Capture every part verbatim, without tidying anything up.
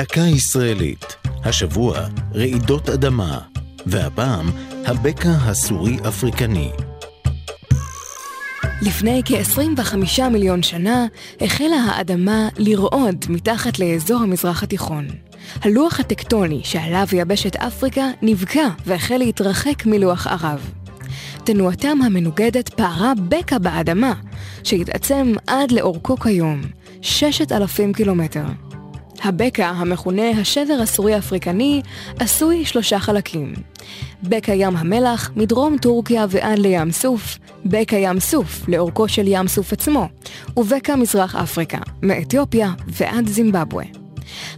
דקה ישראלית. השבוע רעידות אדמה, והפעם הבקע הסורי אפריקני. לפני כ-עשרים וחמישה מיליון שנה החלה האדמה לרעוד מתחת לאזור המזרח התיכון. הלוח הטקטוני שעליו יבשת אפריקה נבקע והחל להתרחק מלוח ערב. תנועתם המנוגדת פערה בקע באדמה, שהתעצם עד לאורכו כיום, ששת אלפים קילומטר. הבקע, המכונה השבר הסורי אפריקני, עשוי שלושה חלקים. בקע ים המלח מדרום טורקיה ועד לים סוף, בקע ים סוף לאורכו של ים סוף עצמו, ובקע מזרח אפריקה, מאתיופיה ועד זימבבואה.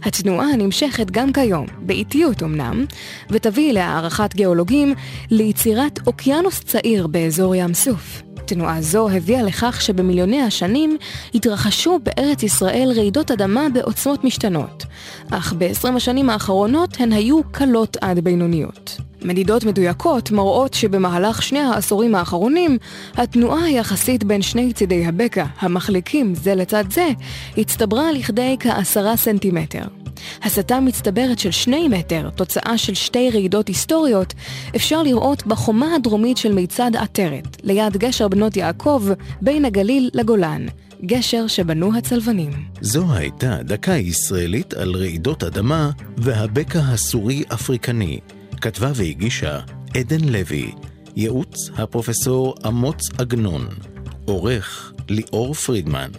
התנועה נמשכת גם כיום, באיטיות אמנם, ותביא להערכת גיאולוגים ליצירת אוקיינוס צעיר באזור ים סוף. תנועה זו הביאה לכך שבמיליוני השנים התרחשו בארץ ישראל רעידות אדמה בעוצמות משתנות, אך ב-עשרים השנים האחרונות הן היו קלות עד בינוניות. מדידות מדויקות מראות שבמהלך שני העשורים האחרונים התנועה היחסית בין שני צידי הבקע, המחליקים זה לצד זה, הצטברה לכדי כעשרה סנטימטר. הסתה מצטברת של שני מטר, תוצאה של שתי רעידות היסטוריות, אפשר לראות בחומה הדרומית של מיצד עתרת, ליד גשר בנות יעקב, בין הגליל לגולן, גשר שבנו הצלבנים. זו הייתה דקה ישראלית על רעידות אדמה והבקע הסורי אפריקני. כתבה והגישה עדן לוי, ייעוץ הפרופסור עמוץ עגנון, עורך ליאור פרידמן.